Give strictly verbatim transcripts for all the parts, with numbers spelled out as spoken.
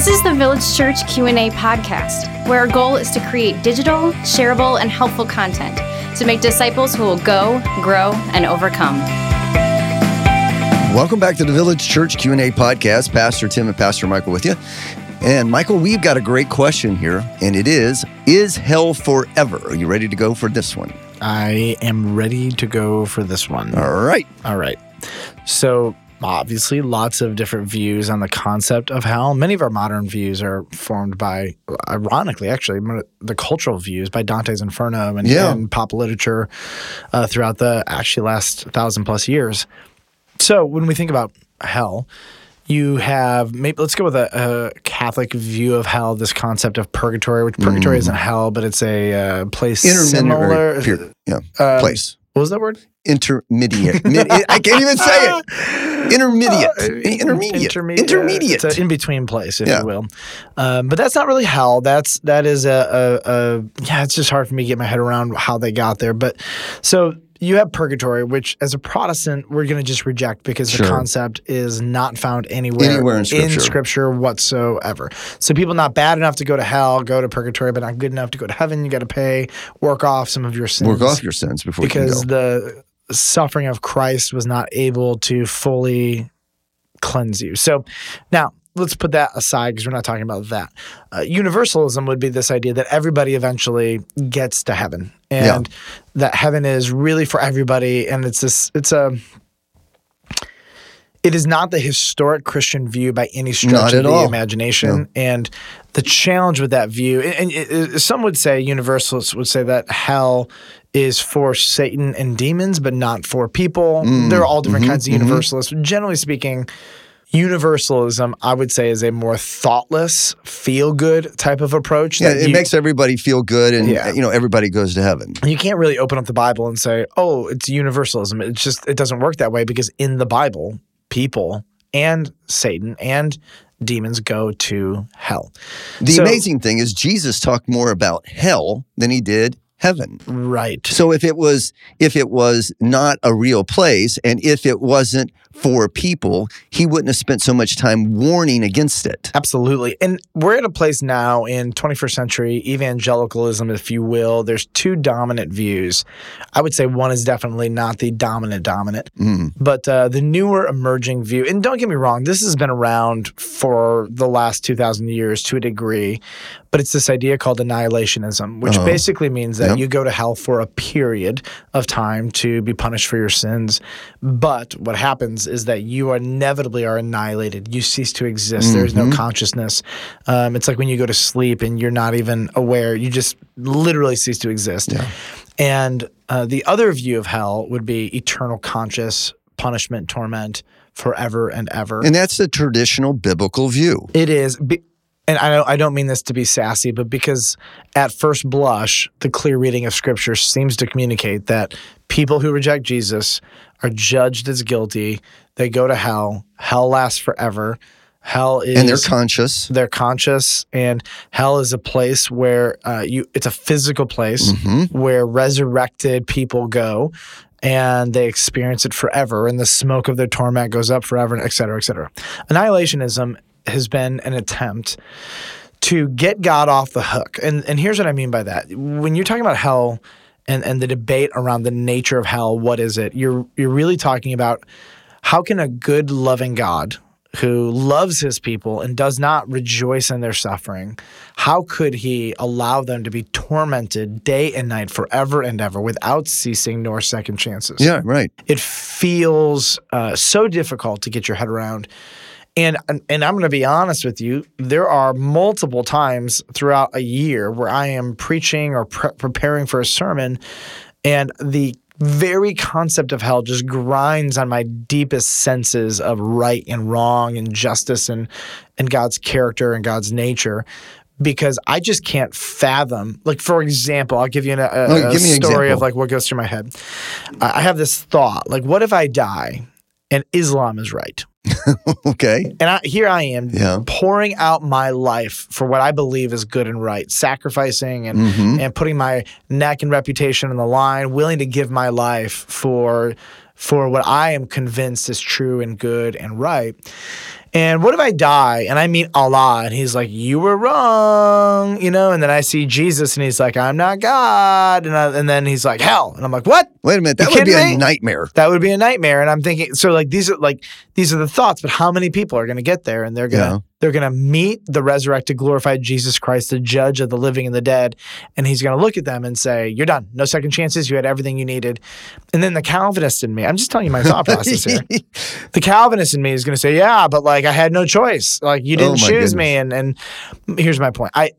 This is the Village Church Q and A podcast, where our goal is to create digital, shareable, and helpful content to make disciples who will go, grow, and overcome. Welcome back to the Village Church Q and A podcast. Pastor Tim and Pastor Michael with you. And Michael, we've got a great question here, and it is, is hell forever? Are you ready to go for this one? I am ready to go for this one. All right. All right. So obviously, lots of different views on the concept of hell. Many of our modern views are formed by, ironically, actually, the cultural views by Dante's Inferno and, yeah. and pop literature uh, throughout the actually last thousand plus years. So when we think about hell, you have, maybe let's go with a, a Catholic view of hell, this concept of purgatory, which purgatory mm. isn't hell, but it's a uh, place similar. Pure, yeah, uh, place. What was that word? Intermediate. Mid, I can't even say it. Intermediate. Intermediate. Intermediate. Intermediate. It's an in-between place, if yeah. you will. Um, but that's not really hell. That's, that is a, a, a, yeah, it's just hard for me to get my head around how they got there. But so you have purgatory, which as a Protestant, we're going to just reject because sure. the concept is not found anywhere, anywhere in, scripture. in Scripture whatsoever. So people not bad enough to go to hell, go to purgatory, but not good enough to go to heaven. You got to pay, work off some of your sins. Work off your sins before you can go. Because the suffering of Christ was not able to fully cleanse you. So now let's put that aside because we're not talking about that. Uh, universalism would be this idea that everybody eventually gets to heaven and yeah. that heaven is really for everybody. And it's this, it's a, it is not the historic Christian view by any stretch of the all. imagination. Yeah. And the challenge with that view, and, and, and some would say, universalists would say that hell is for Satan and demons, but not for people. Mm. There are all different mm-hmm, kinds of universalists. Mm-hmm. Generally speaking, universalism, I would say, is a more thoughtless, feel-good type of approach. Yeah, that it you, makes everybody feel good, and yeah. you know, everybody goes to heaven. You can't really open up the Bible and say, "Oh, it's universalism." It's just it doesn't work that way because in the Bible, people and Satan and demons go to hell. The so, amazing thing is Jesus talked more about hell than he did heaven. Right. So if it was if it was not a real place and if it wasn't for people, he wouldn't have spent so much time warning against it. Absolutely. And we're at a place now in twenty-first century evangelicalism, if you will. There's two dominant views. I would say one is definitely not the dominant dominant, mm. but uh, the newer emerging view. And don't get me wrong, this has been around for the last two thousand years to a degree, but it's this idea called annihilationism, which uh-huh. basically means that yep. you go to hell for a period of time to be punished for your sins. But what happens is that you inevitably are annihilated. You cease to exist. Mm-hmm. There's no consciousness. Um, it's like when you go to sleep and you're not even aware. You just literally cease to exist. Yeah. And uh, the other view of hell would be eternal conscious punishment, torment, forever and ever. And that's the traditional biblical view. It is. Be- And I don't mean this to be sassy, but because at first blush, the clear reading of Scripture seems to communicate that people who reject Jesus are judged as guilty. They go to hell. Hell lasts forever. Hell is— And they're conscious. They're conscious, and hell is a place where uh, you—it's a physical place mm-hmm. where resurrected people go, and they experience it forever, and the smoke of their torment goes up forever, et cetera, et cetera. Annihilationism has been an attempt to get God off the hook. And and here's what I mean by that. When you're talking about hell and, and the debate around the nature of hell, what is it? You're you're really talking about how can a good, loving God who loves his people and does not rejoice in their suffering, how could he allow them to be tormented day and night forever and ever without ceasing nor second chances? Yeah, right. It feels uh, so difficult to get your head around. And and I'm going to be honest with you, there are multiple times throughout a year where I am preaching or pre- preparing for a sermon, and the very concept of hell just grinds on my deepest senses of right and wrong and justice and, and God's character and God's nature, because I just can't fathom. Like, for example, I'll give you an, a, no, a give me story an of like what goes through my head. I have this thought, like, what if I die and Islam is right? Okay. And I, here I am yeah. pouring out my life for what I believe is good and right, sacrificing and, mm-hmm. and putting my neck and reputation on the line, willing to give my life for for what I am convinced is true and good and right. And what if I die and I meet Allah and he's like, you were wrong, you know? And then I see Jesus and he's like, I'm not God. And, I, and then he's like, hell. And I'm like, what? Wait a minute. That would be a nightmare. That would be a nightmare. And I'm thinking, so like, these are like, these are the thoughts, but how many people are going to get there? And they're going to, yeah. they're going to meet the resurrected, glorified Jesus Christ, the judge of the living and the dead. And he's going to look at them and say, you're done. No second chances. You had everything you needed. And then the Calvinist in me, I'm just telling you my thought process here. The Calvinist in me is going to say, yeah, but like I had no choice. Like you didn't oh choose goodness. me. And and here's my point. I,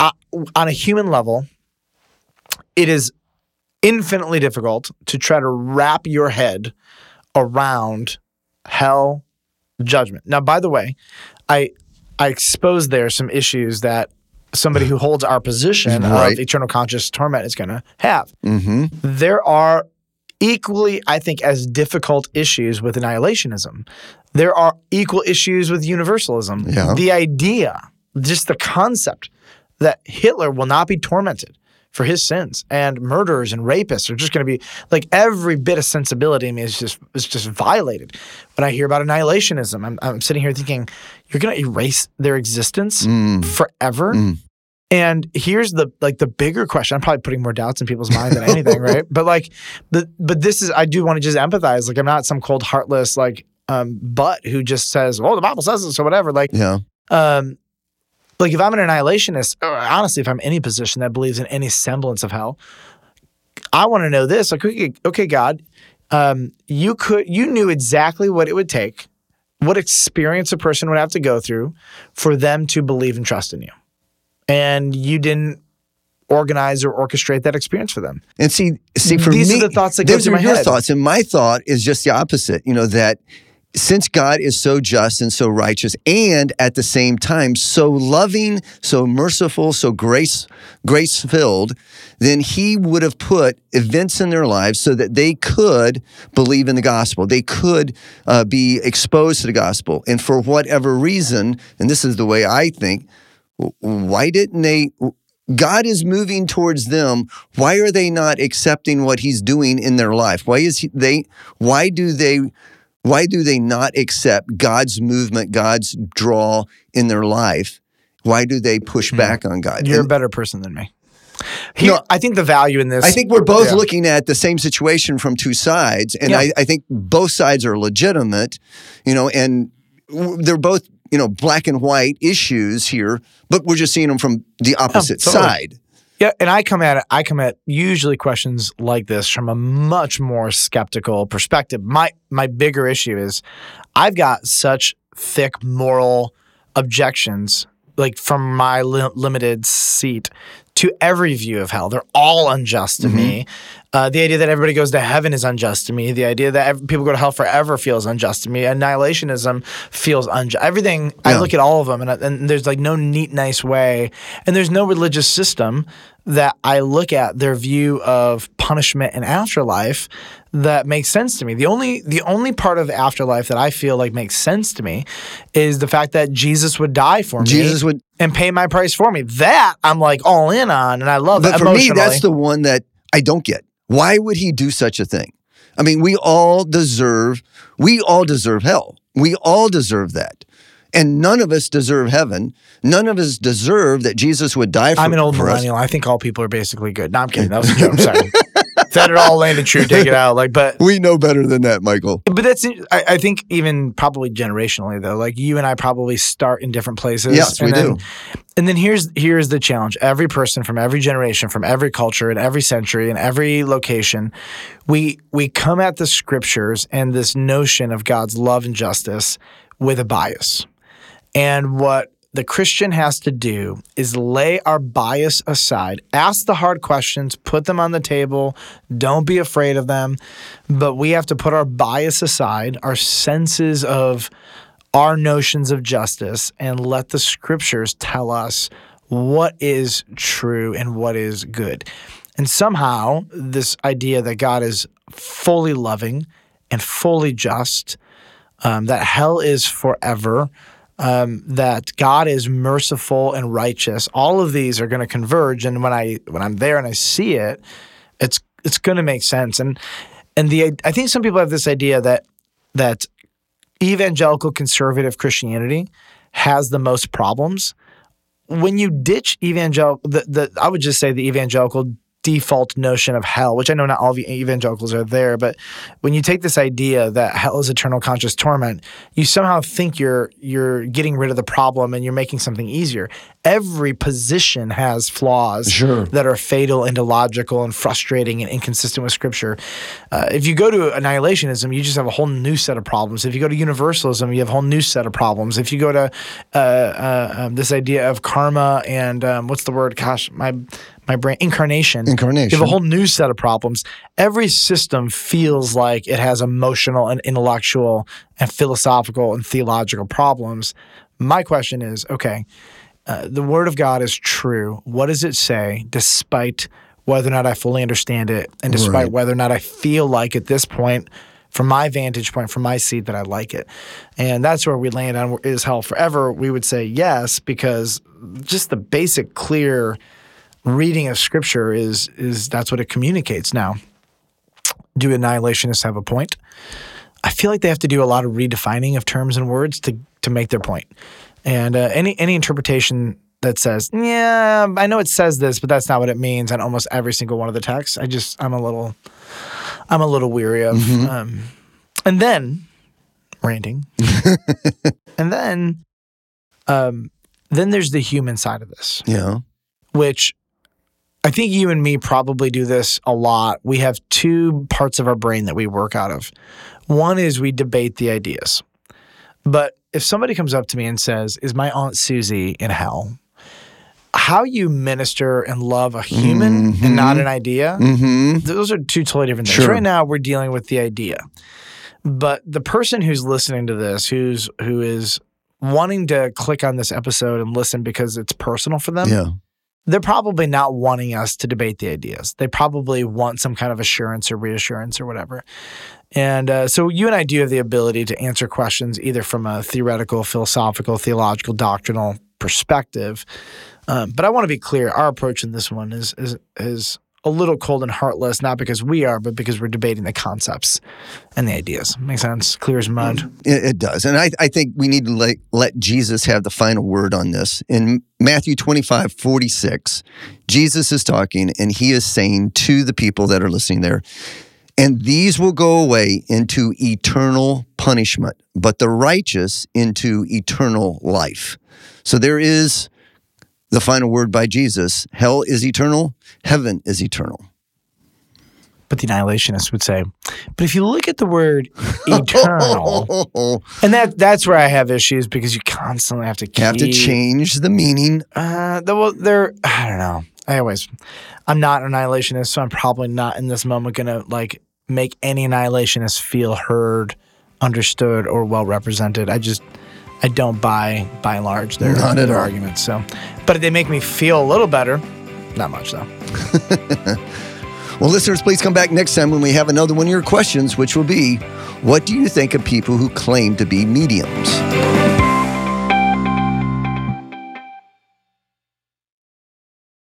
I, on a human level, it is infinitely difficult to try to wrap your head around hell judgment. Now, by the way, I I exposed there some issues that somebody who holds our position right. of eternal conscious torment is going to have. Mm-hmm. There are equally, I think, as difficult issues with annihilationism. There are equal issues with universalism. Yeah. The idea, just the concept that Hitler will not be tormented for his sins and murderers and rapists are just going to be like every bit of sensibility in me is just is just violated. When I hear about annihilationism, I'm, I'm sitting here thinking, you're going to erase their existence mm. forever? Mm. And here's the like the bigger question. I'm probably putting more doubts in people's mind than anything, right? But like, the, but this is, I do want to just empathize. Like I'm not some cold, heartless like um, butt who just says, well, the Bible says it, so whatever. Like, yeah. um, like if I'm an annihilationist, or honestly, if I'm any position that believes in any semblance of hell, I want to know this. Like, okay, okay God, um, you could, you knew exactly what it would take, what experience a person would have to go through for them to believe and trust in you. And you didn't organize or orchestrate that experience for them. And see, see for These me, are the thoughts that go through my your head. Thoughts. And my thought is just the opposite, you know, that since God is so just and so righteous and at the same time so loving, so merciful, so grace, grace-filled, then he would have put events in their lives so that they could believe in the gospel. They could uh, be exposed to the gospel. And for whatever reason, and this is the way I think, why didn't they? God is moving towards them. Why are they not accepting what he's doing in their life? Why is he, they? Why do they? Why do they not accept God's movement, God's draw in their life? Why do they push back on God? You're and, a better person than me. Here, no, I think the value in this. I think we're both yeah. looking at the same situation from two sides, and yeah. I, I think both sides are legitimate. You know, and they're both. you know, black and white issues here, but we're just seeing them from the opposite oh, totally. side. Yeah, and I come at it, I come at usually questions like this from a much more skeptical perspective. My my bigger issue is I've got such thick moral objections, like from my li- limited seat to every view of hell. They're all unjust to mm-hmm. me. Uh, the idea that everybody goes to heaven is unjust to me. The idea that ev- people go to hell forever feels unjust to me. Annihilationism feels unjust. Everything, yeah. I look at all of them, and, I, and there's like no neat, nice way. And there's no religious system that I look at their view of punishment and afterlife that makes sense to me. The only the only part of afterlife that I feel like makes sense to me is the fact that Jesus would die for me. Jesus would and pay my price for me. That I'm like all in on, and I love that emotionally. But for me, that's the one that I don't get. Why would he do such a thing? I mean, we all deserve, we all deserve hell. We all deserve that. And none of us deserve heaven. None of us deserve that Jesus would die for us. I'm an old millennial. I think all people are basically good. No, I'm kidding. That was a joke. I'm sorry. If that had all landed true, take it out. Like, but we know better than that, Michael. But that's, I, I think even probably generationally though, like you and I probably start in different places. Yes, and we then, do. And then here's, here's the challenge. Every person from every generation, from every culture and every century and every location, we, we come at the scriptures and this notion of God's love and justice with a bias. And what the Christian has to do is lay our bias aside, ask the hard questions, put them on the table, don't be afraid of them, but we have to put our bias aside, our senses of our notions of justice, and let the scriptures tell us what is true and what is good. And somehow, this idea that God is fully loving and fully just, um, that hell is forever, Um, that God is merciful and righteous. All of these are going to converge, and when I when I'm there and I see it, it's it's going to make sense. And and the I think some people have this idea that that evangelical conservative Christianity has the most problems. When you ditch evangelical, the, the, I would just say the evangelical default notion of hell, which I know not all of evangelicals are there, but when you take this idea that hell is eternal conscious torment, you somehow think you're you're getting rid of the problem and you're making something easier. Every position has flaws sure. that are fatal and illogical and frustrating and inconsistent with Scripture. Uh, if you go to annihilationism, you just have a whole new set of problems. If you go to universalism, you have a whole new set of problems. If you go to uh, uh, um, this idea of karma and um, what's the word? Gosh, my my brain, incarnation. Incarnation. You have a whole new set of problems. Every system feels like it has emotional and intellectual and philosophical and theological problems. My question is, okay, Uh, the Word of God is true. What does it say, despite whether or not I fully understand it, and despite right. whether or not I feel like at this point, from my vantage point, from my seat, that I like it? And that's where we land on, is hell forever? We would say yes, because just the basic, clear reading of Scripture is is that's what it communicates. Now, do annihilationists have a point? I feel like they have to do a lot of redefining of terms and words to to make their point. And uh, any any interpretation that says, yeah, I know it says this, but that's not what it means on almost every single one of the texts, I just, I'm a little, I'm a little weary of. Mm-hmm. Um, and then, ranting. and then, um, then there's the human side of this. Yeah. Which I think you and me probably do this a lot. We have two parts of our brain that we work out of. One is we debate the ideas. But if somebody comes up to me and says, is my Aunt Susie in hell? How you minister and love a human mm-hmm. and not an idea, mm-hmm. those are two totally different things. Sure. Right now we're dealing with the idea. But the person who's listening to this, who's who is wanting to click on this episode and listen because it's personal for them, yeah. they're probably not wanting us to debate the ideas. They probably want some kind of assurance or reassurance or whatever. And uh, so you and I do have the ability to answer questions either from a theoretical, philosophical, theological, doctrinal perspective. Um, but I want to be clear, our approach in this one is, is is a little cold and heartless, not because we are, but because we're debating the concepts and the ideas. Makes sense? Clear as mud. It, it does. And I, I think we need to let, let Jesus have the final word on this. In Matthew twenty-five, forty-six, Jesus is talking, and he is saying to the people that are listening there, and these will go away into eternal punishment, but the righteous into eternal life. So there is the final word by Jesus. Hell is eternal. Heaven is eternal. But the annihilationists would say, but if you look at the word eternal, and that that's where I have issues, because you constantly have to keep, have to change the meaning. Uh, well, they're, I don't know. Anyways, I'm not an annihilationist, so I'm probably not in this moment going to like make any annihilationist feel heard, understood, or well represented. I just, I don't buy, by and large, their, not their arguments. So, but they make me feel a little better. Not much, though. Well, listeners, please come back next time when we have another one of your questions, which will be, what do you think of people who claim to be mediums?